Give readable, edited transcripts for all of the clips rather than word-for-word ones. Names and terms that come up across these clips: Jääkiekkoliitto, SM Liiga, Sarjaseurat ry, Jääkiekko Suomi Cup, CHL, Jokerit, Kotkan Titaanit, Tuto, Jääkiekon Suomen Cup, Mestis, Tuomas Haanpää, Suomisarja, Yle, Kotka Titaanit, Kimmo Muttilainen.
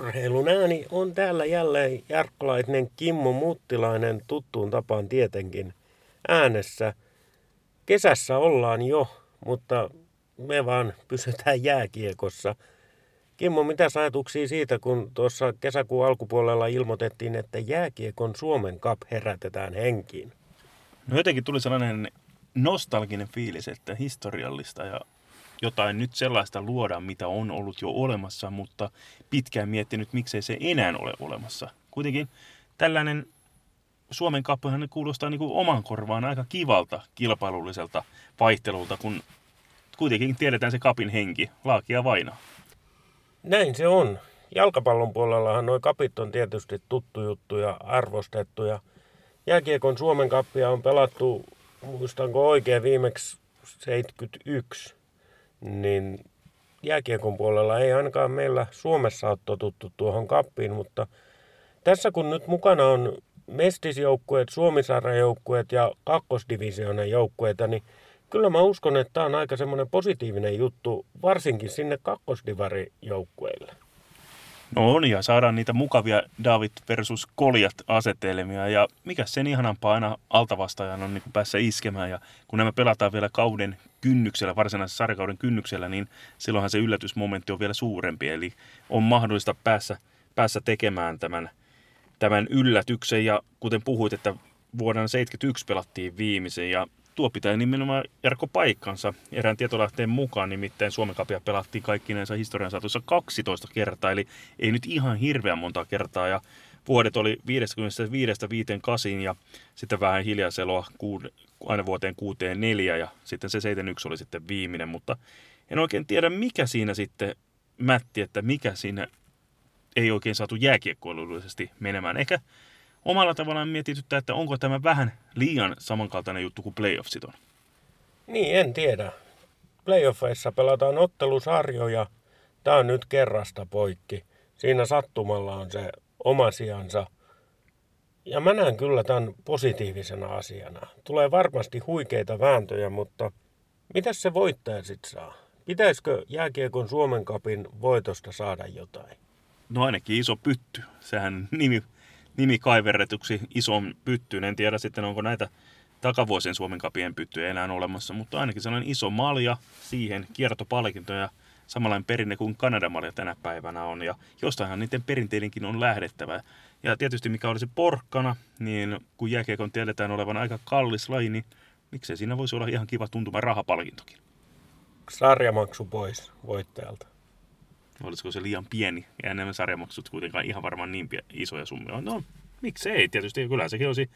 Urheilun ääni on täällä jälleen jarkkolainen Kimmo Muttilainen tuttuun tapaan tietenkin äänessä. Kesässä ollaan jo, mutta me vaan pysytään jääkiekossa. Kimmo, mitä ajatuksia siitä, kun tuossa kesäkuun alkupuolella ilmoitettiin, että Jääkiekon Suomen Cup herätetään henkiin? No jotenkin tuli sellainen nostalginen fiilis, että historiallista ja jotain nyt sellaista luodaan, mitä on ollut jo olemassa, mutta pitkään miettinyt, miksei se enää ole olemassa. Kuitenkin tällainen Suomen Cuphan kuulostaa niin kuin oman korvaan aika kivalta kilpailulliselta vaihtelulta, kun kuitenkin tiedetään se Cupin henki, laakia vainaa. Näin se on. Jalkapallon puolellahan nuo Cupit on tietysti tuttu juttu ja arvostettu. Jääkiekon Suomen Cupia on pelattu, muistanko oikein, viimeksi 71. Niin jääkiekon puolella ei ainakaan meillä Suomessa ole totuttu tuohon kappiin, mutta tässä kun nyt mukana on mestisjoukkueet, Suomisarjan joukkueet ja kakkosdivisioonan joukkueita, niin kyllä mä uskon, että tämä on aika semmoinen positiivinen juttu, varsinkin sinne kakkosdivarijoukkueille. No on, ja saadaan niitä mukavia David versus Goliat-asetelmia, ja mikä sen ihanampaa aina altavastaajan on niin kuin päässä iskemään, ja kun nämä pelataan vielä kauden kynnyksellä, varsinaisen sarjakauden kynnyksellä, niin silloinhan se yllätysmomentti on vielä suurempi, eli on mahdollista päässä tekemään tämän yllätyksen, ja kuten puhuit, että vuonna 1971 pelattiin viimeisen, ja tuo pitää nimenomaan Jarkko paikkansa erään tietolähteen mukaan, nimittäin Suomen Cupia pelattiin kaikkinensa historian saatossa 12 kertaa, eli ei nyt ihan hirveän monta kertaa, ja vuodet oli 55-58 ja sitten vähän hiljaiseloa aina vuoteen 64 ja sitten se 71 oli sitten viimeinen, mutta en oikein tiedä mikä siinä sitten mätti, että mikä siinä ei oikein saatu jääkiekkoilullisesti menemään. Ehkä omalla tavallaan mietityttää, että onko tämä vähän liian samankaltainen juttu kuin playoffsit on. Niin, en tiedä. Playoffeissa pelataan ottelusarjoja. Tämä on nyt kerrasta poikki. Siinä sattumalla on se oma sijansa. Ja mä näen kyllä tämän positiivisena asiana. Tulee varmasti huikeita vääntöjä, mutta mitäs se voittaja sitten saa? Pitäisikö jääkiekon Suomen Cupin voitosta saada jotain? No ainakin iso pytty. Sehän nimi kaiverretuksi ison pyttyyn. En tiedä sitten, onko näitä takavuosien Suomen Cupien pyttyjä enää olemassa, mutta ainakin sellainen iso malja, siihen kiertopalkinto ja samanlainen perinne kuin Kanadan malja tänä päivänä on. Ja jostainhan niiden perinteidenkin on lähdettävä. Ja tietysti mikä olisi porkkana, niin kun jääkiekon tiedetään olevan aika kallis laji, niin miksei siinä voisi olla ihan kiva tuntuma rahapalkintokin. Sarjamaksu pois voittajalta. Olisiko se liian pieni? Ja nämä sarjamaksut kuitenkaan ihan varmaan niin isoja summia. No, miksei? Tietysti kyllä sekin olisi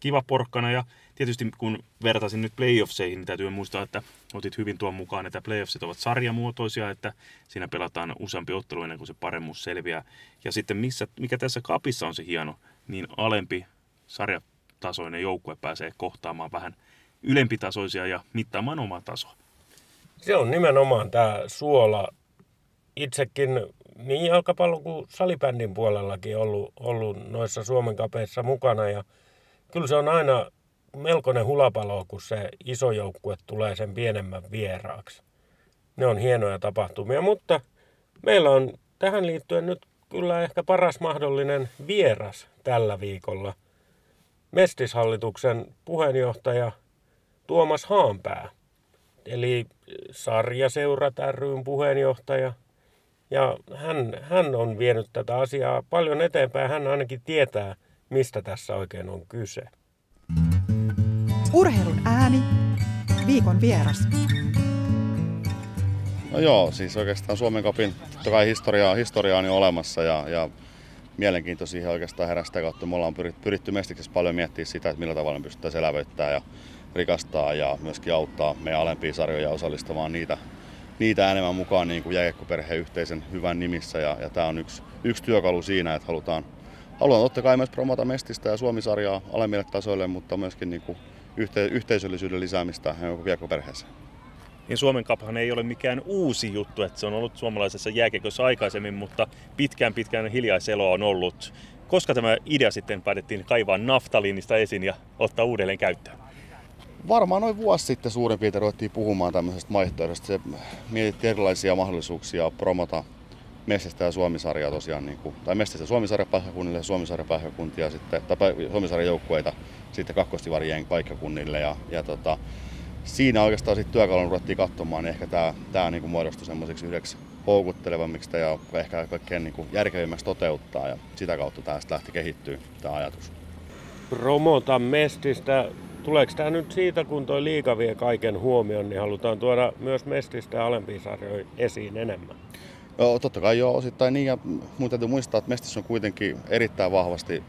kiva porkkana. Ja tietysti kun vertaisin nyt playoffseihin, niin täytyy muistaa, että otit hyvin tuon mukaan, että playoffsit ovat sarjamuotoisia, että siinä pelataan useampi ottelu ennen kuin se paremmuus selviää. Ja sitten mikä tässä Cupissa on se hieno, niin alempi sarjatasoinen joukkue pääsee kohtaamaan vähän ylempitasoisia ja mittaamaan omaa tasoa. Se on nimenomaan tämä suola. Itsekin niin jalkapallon kuin salibändin puolellakin ollut noissa Suomen Cupeissa mukana. Ja kyllä se on aina melkoinen hulapalo, kun se iso joukkue tulee sen pienemmän vieraaksi. Ne on hienoja tapahtumia, mutta meillä on tähän liittyen nyt kyllä ehkä paras mahdollinen vieras tällä viikolla. Mestishallituksen puheenjohtaja Tuomas Haanpää, eli Sarjaseurat ry:n puheenjohtaja. Ja hän on vienyt tätä asiaa paljon eteenpäin. Hän ainakin tietää, mistä tässä oikein on kyse. Urheilun ääni, viikon vieras. No joo, siis oikeastaan Suomen Cupin historiaa on jo olemassa ja mielenkiinto siihen oikeastaan herää sitä kautta. Me ollaan pyritty Mestiksessä paljon miettimään sitä, että millä tavalla me pystytään elävöittämään ja rikastaa ja myöskin auttaa meidän alempia sarjoja osallistamaan niitä enemmän mukaan niin kuin jääkiekkoperheen yhteisen hyvän nimissä. Ja tämä on yksi työkalu siinä, että haluan totta kai myös promota Mestistä ja Suomisarjaa alemmille tasoille, mutta myöskin niin kuin yhteisöllisyyden lisäämistä jääkiekkoperheeseen. Niin Suomen Cuphan ei ole mikään uusi juttu, että se on ollut suomalaisessa jääkiekossa aikaisemmin, mutta pitkään hiljaiseloa on ollut. Koska tämä idea sitten päätettiin kaivaa naftaliinista esiin ja ottaa uudelleen käyttöön? Varmaan noin vuosi sitten suurin piirtein ruvettiin puhumaan tämmöisestä vaihtoehdosta. Mietittiin erilaisia mahdollisuuksia promota Mestistä ja Suomisarjaa tosiaan, niin kuin, tai Mestistä ja Suomisarja paikkakunnille, Suomisarja paikkakuntia sitten, tai Suomisarjan joukkueita sitten kakkostivarien paikkakunnille. Ja siinä oikeastaan sitten työkalun ruvettiin katsomaan, niin ehkä tämä niin kuin muodostui semmoiseksi yhdeksi houkuttelevammiksi ja ehkä kaikkein niin kuin järkevimmäksi toteuttaa, ja sitä kautta tämä sitten lähti kehittyä, tämä ajatus. Promota Mestistä. Tuleeko tämä nyt siitä, kun tuo liiga vie kaiken huomion, niin halutaan tuoda myös Mestistä ja alempia sarjoja esiin enemmän? No, totta kai joo, osittain niin, ja minun täytyy muistaa, että Mestis on kuitenkin erittäin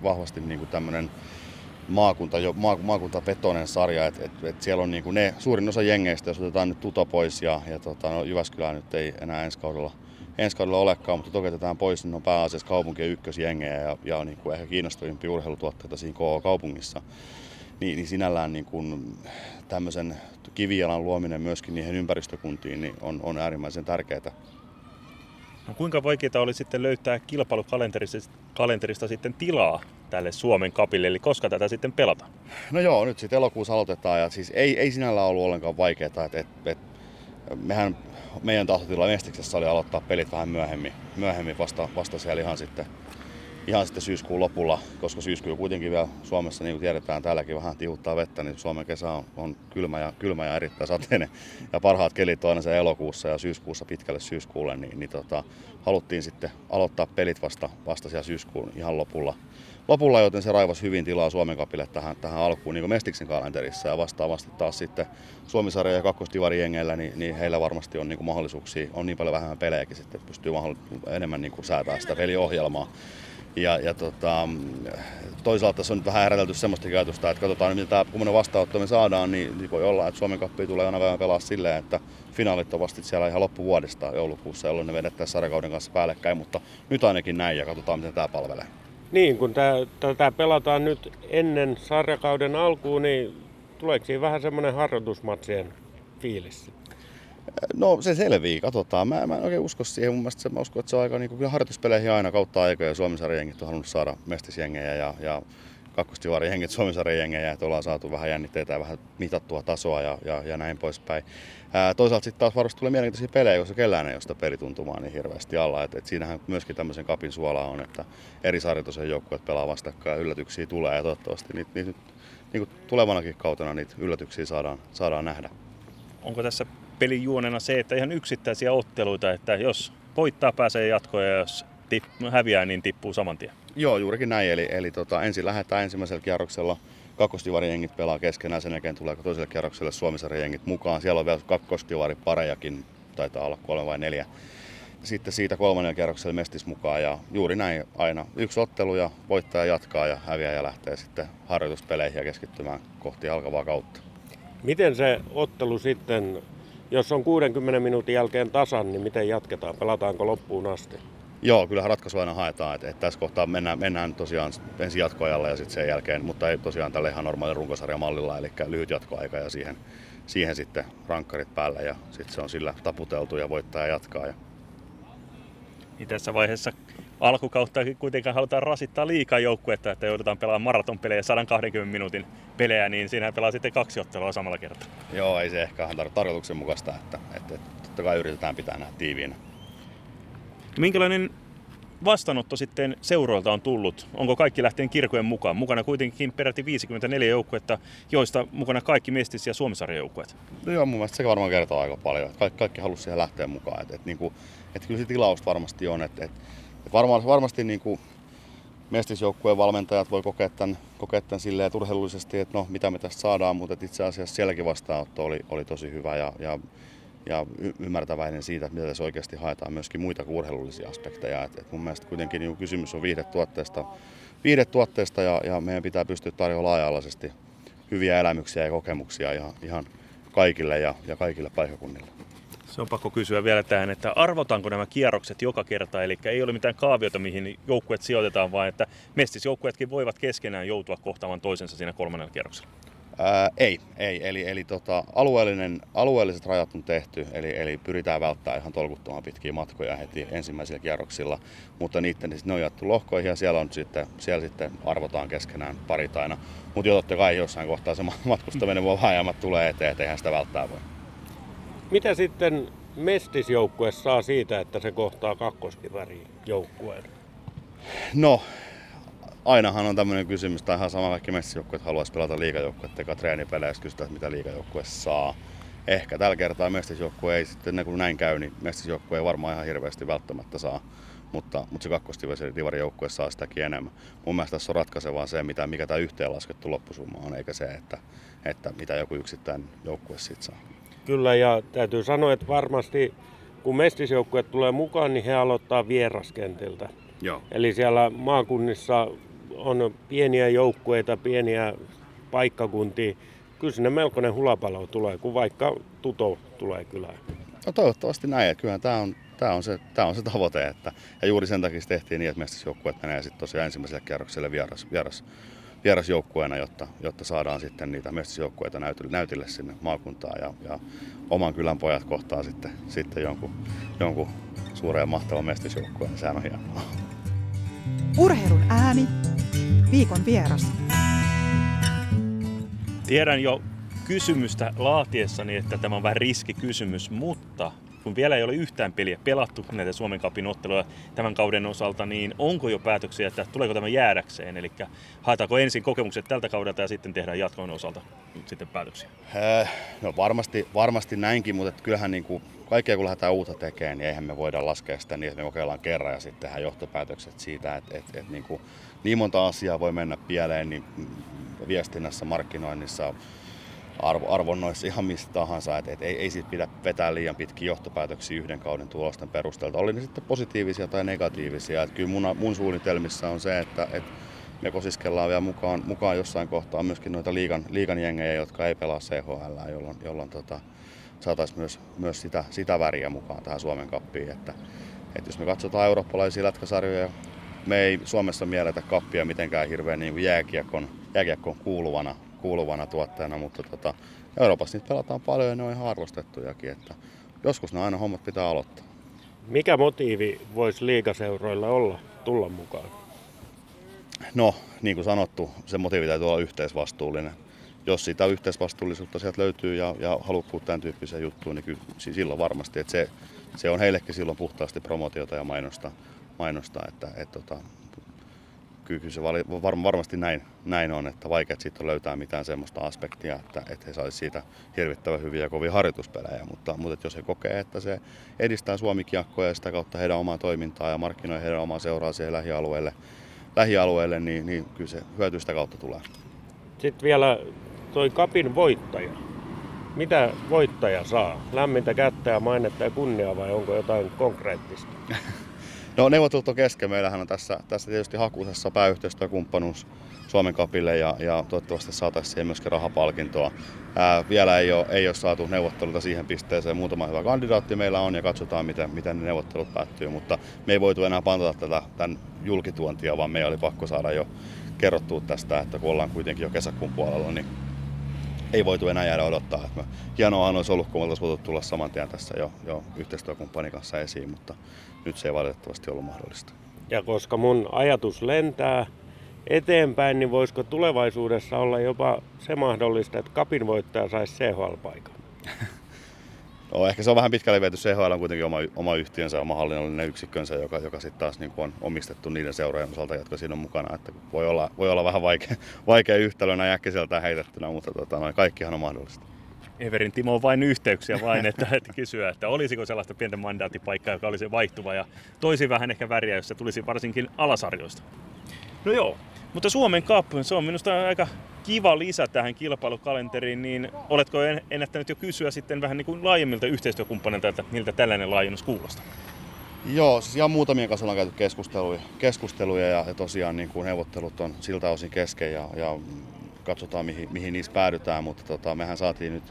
vahvasti niin kuin tämmöinen maakuntapetoinen sarja, että siellä on niin kuin ne suurin osa jengeistä, jos otetaan nyt Tuto pois, ja Jyväskylää nyt ei enää ensi kaudella olekaan, mutta toki otetaan pois, niin on pääasiassa kaupunkien ykkösjengejä ja niin kuin ehkä kiinnostavimpia urheilutuotteita siinä KO-kaupungissa. Niin sinällään niin kun tämmöisen kivijalan luominen myöskin niihin ympäristökuntiin niin on äärimmäisen tärkeää. No, kuinka vaikeaa oli sitten löytää kilpailukalenterista sitten tilaa tälle Suomen Cupille, eli koska tätä sitten pelataan? No joo, nyt sitten elokuussa aloitetaan, ja siis ei sinällään ollut ollenkaan vaikeaa, että meidän tahtotila Mestiksessä oli aloittaa pelit vähän myöhemmin vasta siellä ihan sitten syyskuun lopulla, koska syyskuu kuitenkin vielä Suomessa, niin kuin tiedetään, täälläkin vähän tiuhuttaa vettä, niin Suomen kesä on kylmä ja erittäin sateinen. Ja parhaat kelit on aina se elokuussa ja syyskuussa pitkälle syyskuulle, niin haluttiin sitten aloittaa pelit vasta siellä syyskuun ihan lopulla, joten se raivasi hyvin tilaa Suomen Cupille tähän alkuun, niin kuin Mestiksen kalenterissa, ja vastaavasti taas sitten Suomisarja ja kakkostivarijengeillä, niin heillä varmasti on niin kuin mahdollisuuksia, on niin paljon vähemmän pelejäkin sitten, että pystyy enemmän niin kuin säätämään sitä peliohjelmaa. Ja toisaalta se on nyt vähän herätelty semmoista käytöstä, että katsotaan, mitä tämä kummoinen vastaanotto me saadaan, niin voi olla, että Suomen Cupia tulee aina vähän pelaa silleen, että finaalit on vasta siellä ihan loppuvuodesta joulukuussa, jolloin ne vedettäisiin sarjakauden kanssa päällekkäin, mutta nyt ainakin näin, ja katsotaan, miten tämä palvelee. Niin, kun tätä pelataan nyt ennen sarjakauden alkuun, niin tuleeko siinä vähän semmoinen harjoitusmatsien fiilis? No, se selvii, katsotaan. Mä en oikein usko siihen. Mun mielestä mä uskon, että se on aika niin harjoituspeleihin aina kautta aikoja. Suomisarjajengit on halunnut saada mestisjengejä ja kakkostivarijengit Suomisarjajengejä, että ollaan saatu vähän jännitteitä ja vähän mitattua tasoa ja näin poispäin. Toisaalta sitten taas varmasti tulee mielenkiintoisia pelejä, koska kellään ei ole sitä pelituntumaa niin hirveästi alla. Et siinähän myöskin tämmöisen Cupin suola on, että eri sarjatasojen joukkueet pelaa vastakkain, yllätyksiä tulee, ja toivottavasti niitä nyt niin tulevanakin kautena niitä yllätyksiä saadaan nähdä. Onko tässä pelijuonena se, että ihan yksittäisiä otteluita, että jos voittaa, pääsee jatkoon, ja jos häviää, niin tippuu saman tien? Joo, juurikin näin. Eli ensin lähdetään ensimmäisellä kierroksella. Kakkostivarijengit pelaa keskenään, sen jälkeen tulee toiselle kierrokselle Suomisarjajengit mukaan. Siellä on vielä kakkostivariparejakin, taitaa olla 3 vai 4. Sitten siitä kolmannella kierroksella Mestis mukaan, ja juuri näin aina. Yksi ottelu, ja voittaja jatkaa, ja häviäjä lähtee sitten harjoituspeleihin ja keskittymään kohti alkavaa kautta. Miten se ottelu sitten, jos on 60 minuutin jälkeen tasan, niin miten jatketaan? Pelataanko loppuun asti? Joo, kyllähän ratkaisu aina haetaan. Että tässä kohtaa mennään tosiaan ensin jatkoajalle ja sitten sen jälkeen, mutta ei tosiaan tällä ihan normaalilla runkosarjamallilla, eli lyhyt jatkoaika ja siihen sitten rankkarit päälle, ja sitten se on sillä taputeltu ja voittaja jatkaa. Niin tässä vaiheessa alkukautta kuitenkaan halutaan rasittaa liikaa joukkuetta, että joudutaan pelaamaan maratonpelejä, 120 minuutin pelejä, niin siinähän pelaa sitten 2 ottelua samalla kertaa. Joo, ei se ehkä tarjotuksen mukaista, että totta kai yritetään pitää nämä tiiviinä. Minkälainen vastaanotto sitten seuroilta on tullut? Onko kaikki lähteen kirkojen mukaan? Mukana kuitenkin peräti 54 joukkuetta, joista mukana kaikki Mestis- ja Suomisarjan joukkuet. No joo, mun mielestä se varmaan kertoo aika paljon. Kaikki halusi siihen lähteä mukaan. Että kyllä se tilausta varmasti on. Varmasti niin kuin Mestis-joukkueen valmentajat voi kokea tämän silleen urheilullisesti, että no, mitä me tästä saadaan, mutta itse asiassa sielläkin vastaanotto oli tosi hyvä ja ymmärtäväinen siitä, että mitä tässä oikeasti haetaan myöskin muita kuin urheilullisia aspekteja. Et mun mielestä kuitenkin niin kysymys on viihdetuotteesta ja meidän pitää pystyä tarjoamaan laaja-alaisesti hyviä elämyksiä ja kokemuksia ihan kaikille ja kaikille paikkakunnille. Se on pakko kysyä vielä tähän, että arvotaanko nämä kierrokset joka kerta, eli ei ole mitään kaaviota, mihin joukkueet sijoitetaan, vaan että mestisjoukkueetkin voivat keskenään joutua kohtaamaan toisensa siinä kolmannella kierroksella? Ei. Eli alueelliset rajat on tehty, eli pyritään välttämään ihan tolkuttoman pitkiä matkoja heti ensimmäisillä kierroksilla, mutta ne on jaettu lohkoihin, ja siellä sitten arvotaan keskenään parit aina. Mutta totta kai jossain kohtaa se matkustaminen voi vajaamat tulee eteen, eihän sitä välttää voi. Mitä sitten Mestis-joukkue saa siitä, että se kohtaa kakkoskiväriin joukkueen? No, ainahan on tämmöinen kysymys, tai ihan sama kaikki Mestis-joukkueet haluaisi pelata liigajoukkueet, tekaa treenipelejä, jos kysytään, mitä liigajoukkue saa. Ehkä tällä kertaa Mestis-joukkue ei sitten, kun näin käy, niin Mestis-joukkue ei varmaan ihan hirveästi välttämättä saa. Mutta se kakkosdivarijoukkue saa sitäkin enemmän. Mun mielestä tässä on ratkaisevaa se, mikä tämä yhteenlaskettu loppusumma on, eikä se, että mitä joku yksittäinen joukkue sitten saa. Kyllä, ja täytyy sanoa, että varmasti kun Mestis-joukkue tulee mukaan, niin he aloittaa vieraskentiltä. Joo. Eli siellä maakunnissa on pieniä joukkueita, pieniä paikkakuntia. Kyllä sinne melkoinen hulapalo tulee, kun vaikka Tuto tulee kylään. No toivottavasti näin, että kyllähän tämä on se tavoite, että, ja juuri sen takia se tehtiin niin, että mestisjoukkueet menee sitten tosiaan ensimmäiselle kierrokselle vierasjoukkueena, jotta saadaan sitten niitä mestisjoukkueita näytille sinne maakuntaan ja oman kylän pojat kohtaa sitten jonkun suuren ja mahtavan mestisjoukkueen, niin sehän on hienoa. Urheilun ääni, viikon vieras. Tiedän jo kysymystä laatiessani, että tämä on vähän riskikysymys, mutta kun vielä ei ole yhtään peliä pelattu näitä Suomen Cupin otteluja tämän kauden osalta, niin onko jo päätöksiä, että tuleeko tämä jäädäkseen? Eli haetaanko ensin kokemukset tältä kaudelta ja sitten tehdään jatkoon osalta sitten päätöksiä? No varmasti näinkin, mutta kyllähän niin kuin kaikkea kun lähdetään uutta tekemään, niin eihän me voida laskea sitä niin, että me kokeillaan kerran ja sitten tehdään johtopäätökset siitä, että niin monta asiaa voi mennä pieleen niin viestinnässä, markkinoinnissa, arvonnoissa ihan mistä tahansa, että ei siitä pidä vetää liian pitkiä johtopäätöksiä yhden kauden tulosten perusteella. Oli ne sitten positiivisia tai negatiivisia. Et kyllä mun suunnitelmissa on se, että me kosiskellaan vielä mukaan jossain kohtaa myöskin noita liigan jengejä, jotka ei pelaa CHL, jolloin saataisiin myös sitä väriä mukaan tähän Suomen Cupiin. Että jos me katsotaan eurooppalaisia lätkäsarjoja, me ei Suomessa mielletä Cupia mitenkään hirveän niin kuin jääkiekkoon kuuluvana tuotteena, mutta Euroopassa niitä pelataan paljon ja ne on ihan arvostettujakin, että joskus ne aina hommat pitää aloittaa. Mikä motiivi voisi liigaseuroilla olla tulla mukaan? No, niin kuin sanottu, se motiivi täytyy olla yhteisvastuullinen. Jos sitä yhteisvastuullisuutta sieltä löytyy ja halukkuut tämän tyyppisiä juttuja, niin kyllä silloin varmasti, että se on heillekin silloin puhtaasti promotiota ja mainosta, että kyllä se varmasti näin on, että vaikeat siitä on löytää mitään semmoista aspektia, että he saisi siitä hirvittävän hyviä ja kovia harjoituspelejä, mutta jos he kokee, että se edistää suomikiekkoja ja sitä kautta heidän omaa toimintaa ja markkinoi heidän omaa seuraa siihen lähialueelle, niin kyllä se hyöty sitä kautta tulee. Sitten vielä toi Cupin voittaja. Mitä voittaja saa? Lämmintä kättä ja mainetta ja kunniaa vai onko jotain konkreettista? No, neuvottelut on kesken. Meillähän on tässä tietysti hakuisessa pääyhteistyökumppanuus Suomen Cupille ja toivottavasti saataisiin siihen myöskin rahapalkintoa. Vielä ei ole saatu neuvotteluita siihen pisteeseen. Muutama hyvä kandidaatti meillä on ja katsotaan, miten ne neuvottelut päättyy. Mutta me ei voitu enää pantata tämän julkituontia, vaan meidän oli pakko saada jo kerrottua tästä, että kun ollaan kuitenkin jo kesäkuun puolella, niin ei voitu enää jäädä odottaa. Hienoahan olisi ollut, kun me oltaisiin voitu tulla saman tien tässä jo yhteistyökumppanin kanssa esiin, mutta nyt se ei valitettavasti ollut mahdollista. Ja koska mun ajatus lentää eteenpäin, niin voisiko tulevaisuudessa olla jopa se mahdollista, että Cupin voittaja saisi CHL-paikan? No, ehkä se on vähän pitkälle viety. CHL on kuitenkin oma yhtiönsä, oma hallinnollinen yksikkönsä, joka sitten taas niin on omistettu niiden seurojen osalta, jotka siinä on mukana. Että voi olla vähän vaikea yhtälönä ja äkkiseltään heitettynä, mutta kaikkihan on mahdollista. Everin Timo on vain yhteyksiä vain, että kysyä, että olisiko sellaista pientä mandaattipaikkaa, joka olisi vaihtuva ja toisi vähän ehkä väriä, jos se tulisi varsinkin alasarjoista. No joo, mutta Suomen Cup, se on minusta aika kiva lisä tähän kilpailukalenteriin, niin oletko ennättänyt jo kysyä sitten vähän niin kuin laajemmilta yhteistyökumppaneilta, että miltä tällainen laajennus kuulostaa? Joo, siis ihan muutamien kanssa ollaan käyty keskusteluja ja tosiaan niin kuin neuvottelut on siltä osin kesken ja katsotaan mihin niissä päädytään, mutta mehän saatiin nyt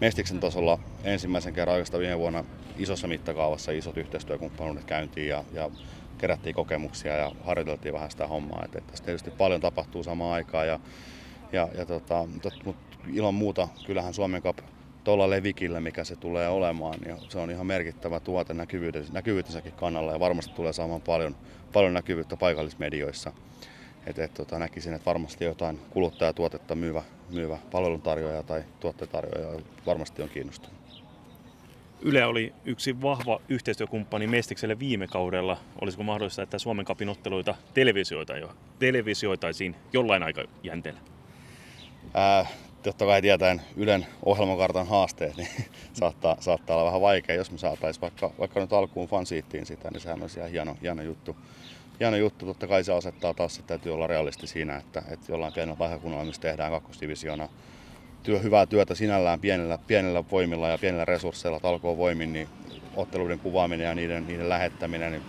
Mestiksen tasolla ensimmäisen kerran oikeastaan viime vuonna isossa mittakaavassa isot yhteistyökumppanuudet käyntiin ja kerättiin kokemuksia ja harjoiteltiin vähän sitä hommaa. Et tässä tietysti paljon tapahtuu samaan aikaan mutta ilman muuta kyllähän Suomen Cup tuolla levikillä, mikä se tulee olemaan, ja se on ihan merkittävä tuote näkyvyytensäkin kannalla ja varmasti tulee saamaan paljon näkyvyyttä paikallismedioissa. Näkisin, että varmasti jotain kuluttajatuotetta myyvä palveluntarjoaja tai tuottetarjoaja varmasti on kiinnostunut. Yle oli yksi vahva yhteistyökumppani Mestikselle viime kaudella. Olisiko mahdollista, että Suomen Cupin otteluita televisioitaisiin jollain aikajänteellä? Jotta kai tietäen Ylen ohjelmakartan haasteet, niin saattaa olla vähän vaikea. Jos me saataisiin vaikka nyt alkuun fansiittiin sitä, niin sehän olisi ihan hieno juttu. Hieno juttu, totta kai se asettaa taas, että täytyy olla realisti siinä, että jollain pienellä paikkakunnalla, missä tehdään kakkosdivisioonaa. Hyvää työtä sinällään pienellä voimilla ja pienillä resursseilla talkoovoimin, niin otteluiden kuvaaminen ja niiden lähettäminen, niin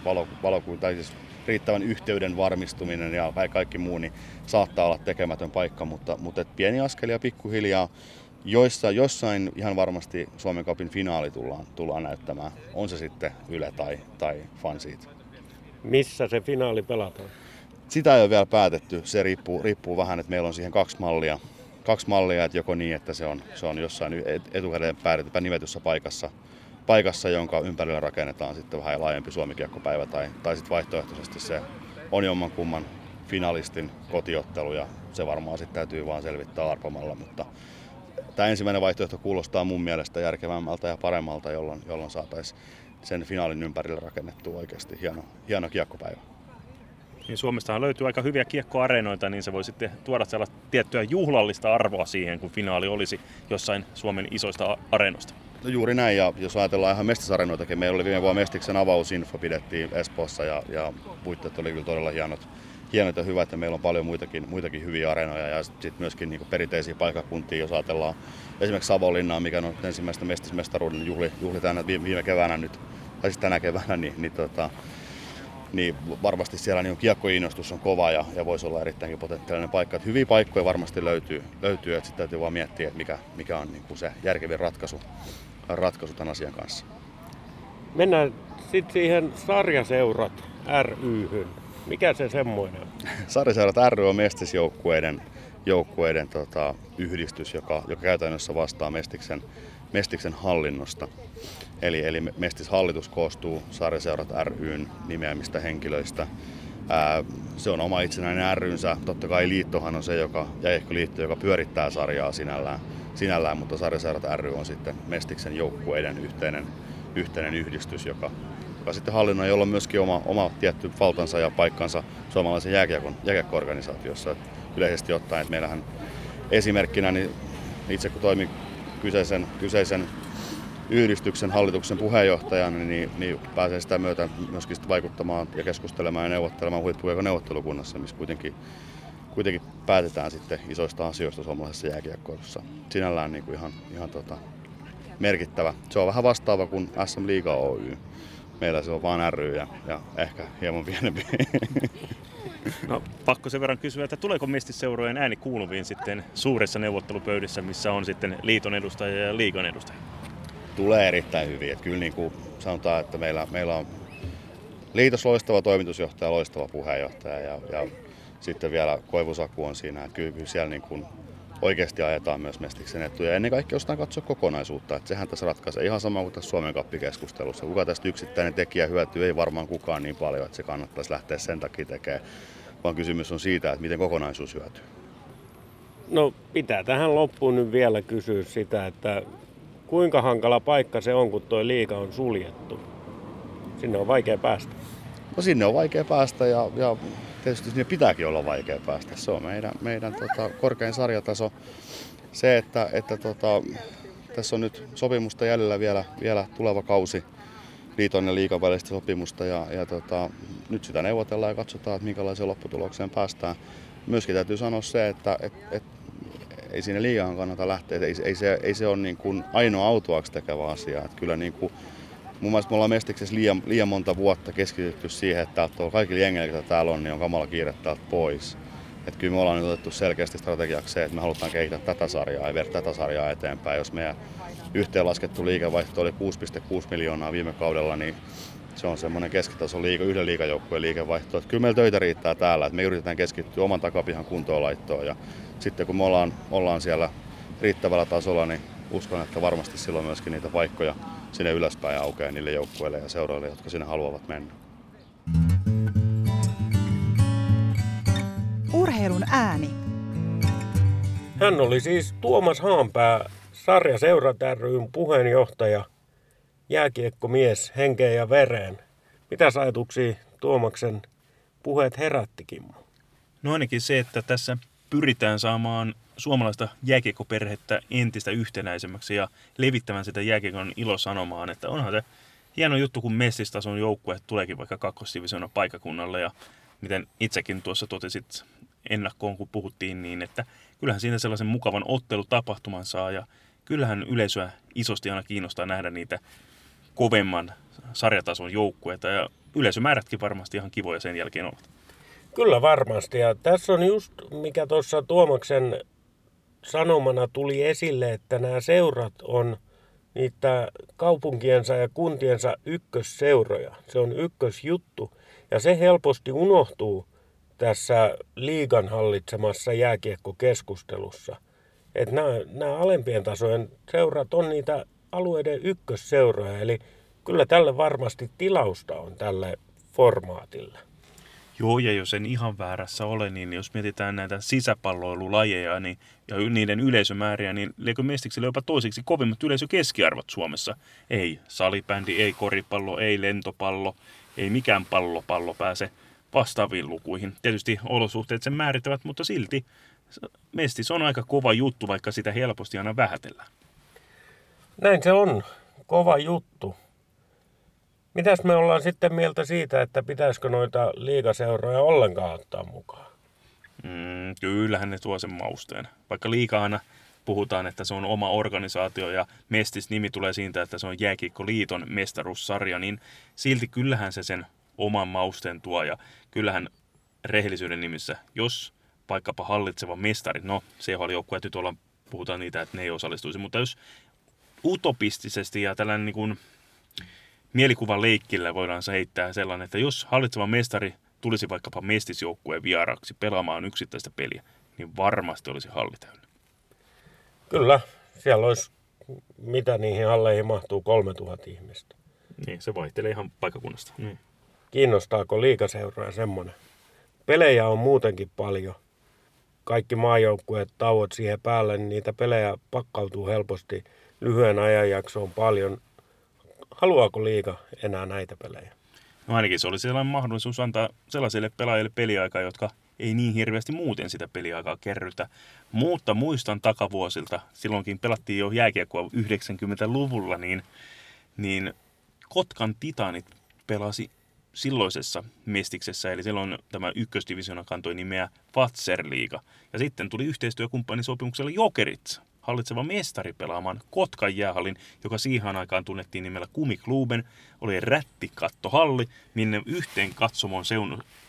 siis riittävän yhteyden varmistuminen ja kaikki muu, niin saattaa olla tekemätön paikka, mutta pieni askelia pikkuhiljaa. Jossain ihan varmasti Suomen Cupin finaali tullaan näyttämään, on se sitten Yle tai fansiit. Missä se finaali pelataan? Sitä ei ole vielä päätetty, se riippuu vähän, että meillä on siihen kaksi mallia, että joko niin, että se on jossain etukäteen päätetypä nimetyssä paikassa, jonka ympärillä rakennetaan sitten vähän laajempi Suomi-kiekkopäivä, tai sitten vaihtoehtoisesti se on jommankumman finalistin kotiottelu, ja se varmaan sitten täytyy vaan selvittää arpomalla, mutta tämä ensimmäinen vaihtoehto kuulostaa mun mielestä järkevämmältä ja paremmalta, jolloin saataisiin sen finaalin ympärillä rakennettua oikeasti hieno kiekkopäivä. Niin Suomestahan löytyy aika hyviä kiekkoareenoita, niin se voi sitten tuoda sellaista tiettyä juhlallista arvoa siihen, kun finaali olisi jossain Suomen isoista areenoista. No juuri näin, ja jos ajatellaan ihan mestisareenoitakin, meillä oli viime vuonna Mestiksen avausinfo, pidettiin Espoossa, ja puitteet oli kyllä todella hienot ja hyvät, ja meillä on paljon muitakin hyviä areenoja, ja sitten myöskin niin kuin perinteisiä paikkakuntia, jos ajatellaan esimerkiksi Savonlinnaa, mikä on ensimmäistä mestismestaruuden juhli tänä viime keväänä nyt, tai siis tänä keväänä, niin varmasti siellä niin kiekkoinnostus on kova ja voisi olla erittäinkin potentiaalinen paikka. Että hyviä paikkoja varmasti löytyy, että sitten täytyy vaan miettiä, että mikä on niin kuin se järkevin ratkaisu tämän asian kanssa. Mennään sitten siihen Sarjaseurat ry:hyn. Mikä se semmoinen on? Sarjaseurat ry on mestisjoukkueiden yhdistys, joka käytännössä vastaa Mestiksen hallinnosta. Eli Mestis-hallitus koostuu Sarjaseurat ry:n nimeämistä henkilöistä. Se on oma itsenäinen ry:nsä. Totta kai liittohan on se, Jääkiekkoliitto, joka pyörittää sarjaa sinällään, mutta Sarjaseurat ry on sitten Mestiksen joukkueiden yhteinen yhdistys, joka sitten hallinnoi, jolla on myöskin oma tietty valtansa ja paikkansa suomalaisen jääkiekko-organisaatiossa. Yleisesti ottaen, että meillähän esimerkkinä, niin itse kun toimin kyseisen yhdistyksen hallituksen puheenjohtajana, niin pääsee sitä myötä myöskin sitä vaikuttamaan ja keskustelemaan ja neuvottelemaan huippukiekon neuvottelukunnassa, missä kuitenkin päätetään sitten isoista asioista suomalaisessa jääkiekkoilussa. Sinällään niin kuin ihan merkittävä. Se on vähän vastaava kuin SM Liiga Oy. Meillä se on vaan ry ja ehkä hieman pienempi. No, pakko sen verran kysyä, että tuleeko mestisseurojen ääni kuuluviin sitten suuressa neuvottelupöydissä, missä on sitten liiton edustajia ja liigan edustajia? Tulee erittäin hyvin. Että kyllä niin kuin sanotaan, että meillä on liitos loistava toimitusjohtaja, loistava puheenjohtaja ja sitten vielä Koivusaku on siinä. Että kyllä siellä niin kuin oikeasti ajetaan myös Mestiksen etuja. Ennen kaikkea osataan katsoa kokonaisuutta. Että sehän tässä ratkaisee ihan sama kuin tässä Suomen Cup-keskustelussa. Kuka tästä yksittäinen tekijä hyötyy, ei varmaan kukaan niin paljon, että se kannattaisi lähteä sen takia tekemään. Vaan kysymys on siitä, että miten kokonaisuus hyötyy. No pitää tähän loppuun nyt vielä kysyä sitä, että kuinka hankala paikka se on, kun tuo liiga on suljettu? Sinne on vaikea päästä. No sinne on vaikea päästä ja tietysti sinne pitääkin olla vaikea päästä. Se on meidän korkein sarjataso. Se, että tässä on nyt sopimusta jäljellä vielä tuleva kausi, liiton ja liigan välistä sopimusta. Ja nyt sitä neuvotellaan ja katsotaan, että minkälaiseen lopputulokseen päästään. Myöskin täytyy sanoa se, että ei siinä liigaan kannata lähteä. Ei se ole niin kuin ainoa autuaaksi tekevä asia. Että kyllä niin kuin, mun mielestä me ollaan Mestiksessä liian monta vuotta keskitytty siihen, että kaikilla jengillä, joita täällä on, niin on kamala kiire täältä pois. Että kyllä me ollaan nyt otettu selkeästi strategiaksi se, että me halutaan kehittää tätä sarjaa ja viedä tätä sarjaa eteenpäin. Jos meidän yhteenlaskettu liikevaihto oli 6,6 miljoonaa viime kaudella, niin se on semmoinen keskitason yhden liigajoukkueen liikevaihto. Että kyllä meillä töitä riittää täällä, että me yritetään keskittyä oman takapihan kuntoonlaittoon. Ja sitten kun me ollaan siellä riittävällä tasolla, niin uskon, että varmasti silloin myöskin niitä paikkoja sinne ylöspäin aukeaa niille joukkueille ja seuroille, jotka sinne haluavat mennä. Urheilun ääni. Hän oli siis Tuomas Haanpää, Sarjaseurat ry:n puheenjohtaja. jääkiekkomies henkeen ja vereen. Mitäs ajatuksia Tuomaksen puheet herätti, Kimmo? No ainakin se, että tässä pyritään saamaan suomalaista jääkiekkoperhettä entistä yhtenäisemmäksi ja levittämään sitä jääkiekon ilosanomaan, että onhan se hieno juttu, kun mestistason joukkue tuleekin vaikka kakkosdivisioona paikakunnalle ja miten itsekin tuossa totesit ennakkoon, kun puhuttiin niin, että kyllähän siinä sellaisen mukavan ottelutapahtuman saa ja kyllähän yleisöä isosti aina kiinnostaa nähdä niitä kovemman sarjatason joukkueita ja yleisömäärätkin varmasti ihan kivoja sen jälkeen ovat. Kyllä varmasti, ja tässä on just mikä tuossa Tuomaksen sanomana tuli esille, että nämä seurat on niitä kaupunkiensa ja kuntiensa ykkösseuroja. Se on ykkösjuttu ja se helposti unohtuu tässä liigan hallitsemassa jääkiekkokeskustelussa. Että nämä alempien tasojen seurat on niitä alueiden ykkösseuroja, eli kyllä tälle varmasti tilausta on tälle formaatille. Joo, ja jos en ihan väärässä ole, niin jos mietitään näitä sisäpalloilulajeja niin, ja niiden yleisömääriä, niin liekö Mestiksellä jopa toisiksi kovimmat yleisökeskiarvot Suomessa? Ei salibändi, ei koripallo, ei lentopallo, ei mikään pallopallo pääse vastaaviin lukuihin. Tietysti olosuhteet sen määrittävät, mutta silti Mestis on aika kova juttu, vaikka sitä helposti aina vähätellään. Näin se on, kova juttu. Mitäs me ollaan sitten mieltä siitä, että pitäisikö noita liigaseuroja ollenkaan ottaa mukaan? Kyllähän ne tuo sen mausteen. Vaikka liigaana puhutaan, että se on oma organisaatio ja Mestis-nimi tulee siitä, että se on Jääkiekkoliiton mestaruussarja, niin silti kyllähän se sen oman mausteen tuo. Ja kyllähän rehellisyyden nimissä, jos vaikkapa hallitseva mestari, no CHL-joukkueet nyt puhutaan niitä, että ne ei osallistuisi, mutta jos utopistisesti ja tällainen niin kuin mielikuvan leikkillä voidaan heittää sellainen, että jos hallitseva mestari tulisi vaikkapa mestisjoukkueen vieraksi pelaamaan yksittäistä peliä, niin varmasti olisi halli täynnä. Kyllä, siellä olisi, mitä niihin halleihin mahtuu, 3000 ihmistä. Niin, se vaihtelee ihan paikkakunnasta. Niin. Kiinnostaako liigaseuraa semmoinen? Pelejä on muutenkin paljon. Kaikki maajoukkueet, tauot siihen päälle, niin niitä pelejä pakkautuu helposti. Lyhyen ajanjaksoon paljon. Haluaako liiga enää näitä pelejä? No ainakin se olisi sellainen mahdollisuus antaa sellaisille pelaajille peliaikaa, jotka ei niin hirveästi muuten sitä peliaikaa kerrytä. Mutta muistan takavuosilta, silloinkin pelattiin jo jääkiekkoa 90-luvulla, niin Kotkan Titaanit pelasi silloisessa Mestiksessä, eli silloin tämä ykkösdivisioona kantoi nimeä Fatser-liiga. Ja sitten tuli yhteistyökumppanisopimuksella Jokerit, hallitseva mestari, pelaamaan Kotkan jäähallin, joka siihen aikaan tunnettiin nimellä Kumikluben, oli rättikattohalli, minne yhteen katsomoon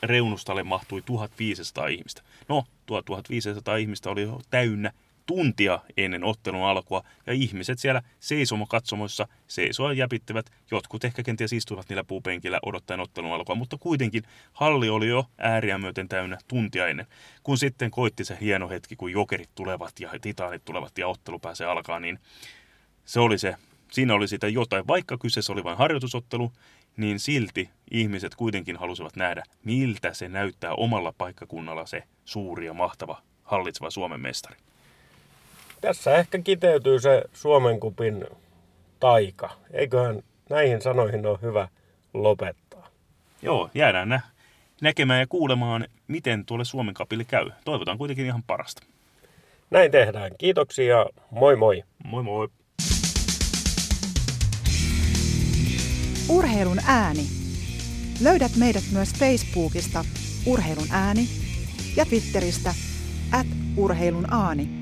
reunustalle mahtui 1500 ihmistä. No, tuo 1500 ihmistä oli täynnä tuntia ennen ottelun alkua, ja ihmiset siellä seisomokatsomoissa seisoa jäpittivät, jotkut ehkä kenties istuivat niillä puupenkillä odottaen ottelun alkua, mutta kuitenkin halli oli jo ääriä myöten täynnä tuntia ennen, kun sitten koitti se hieno hetki, kun Jokerit tulevat ja Titaanit tulevat ja ottelu pääsee alkaa, niin siinä oli sitä jotain, vaikka kyseessä oli vain harjoitusottelu, niin silti ihmiset kuitenkin halusivat nähdä, miltä se näyttää omalla paikkakunnalla se suuri ja mahtava hallitseva Suomen mestari. Tässä ehkä kiteytyy se Suomen Cupin taika. Eiköhän näihin sanoihin ole hyvä lopettaa. Joo, jäädään näkemään ja kuulemaan, miten tuolle Suomen Cupille käy. Toivotaan kuitenkin ihan parasta. Näin tehdään. Kiitoksia ja moi moi. Moi moi. Urheilun ääni. Löydät meidät myös Facebookista Urheilun ääni ja Twitteristä @urheilun aani.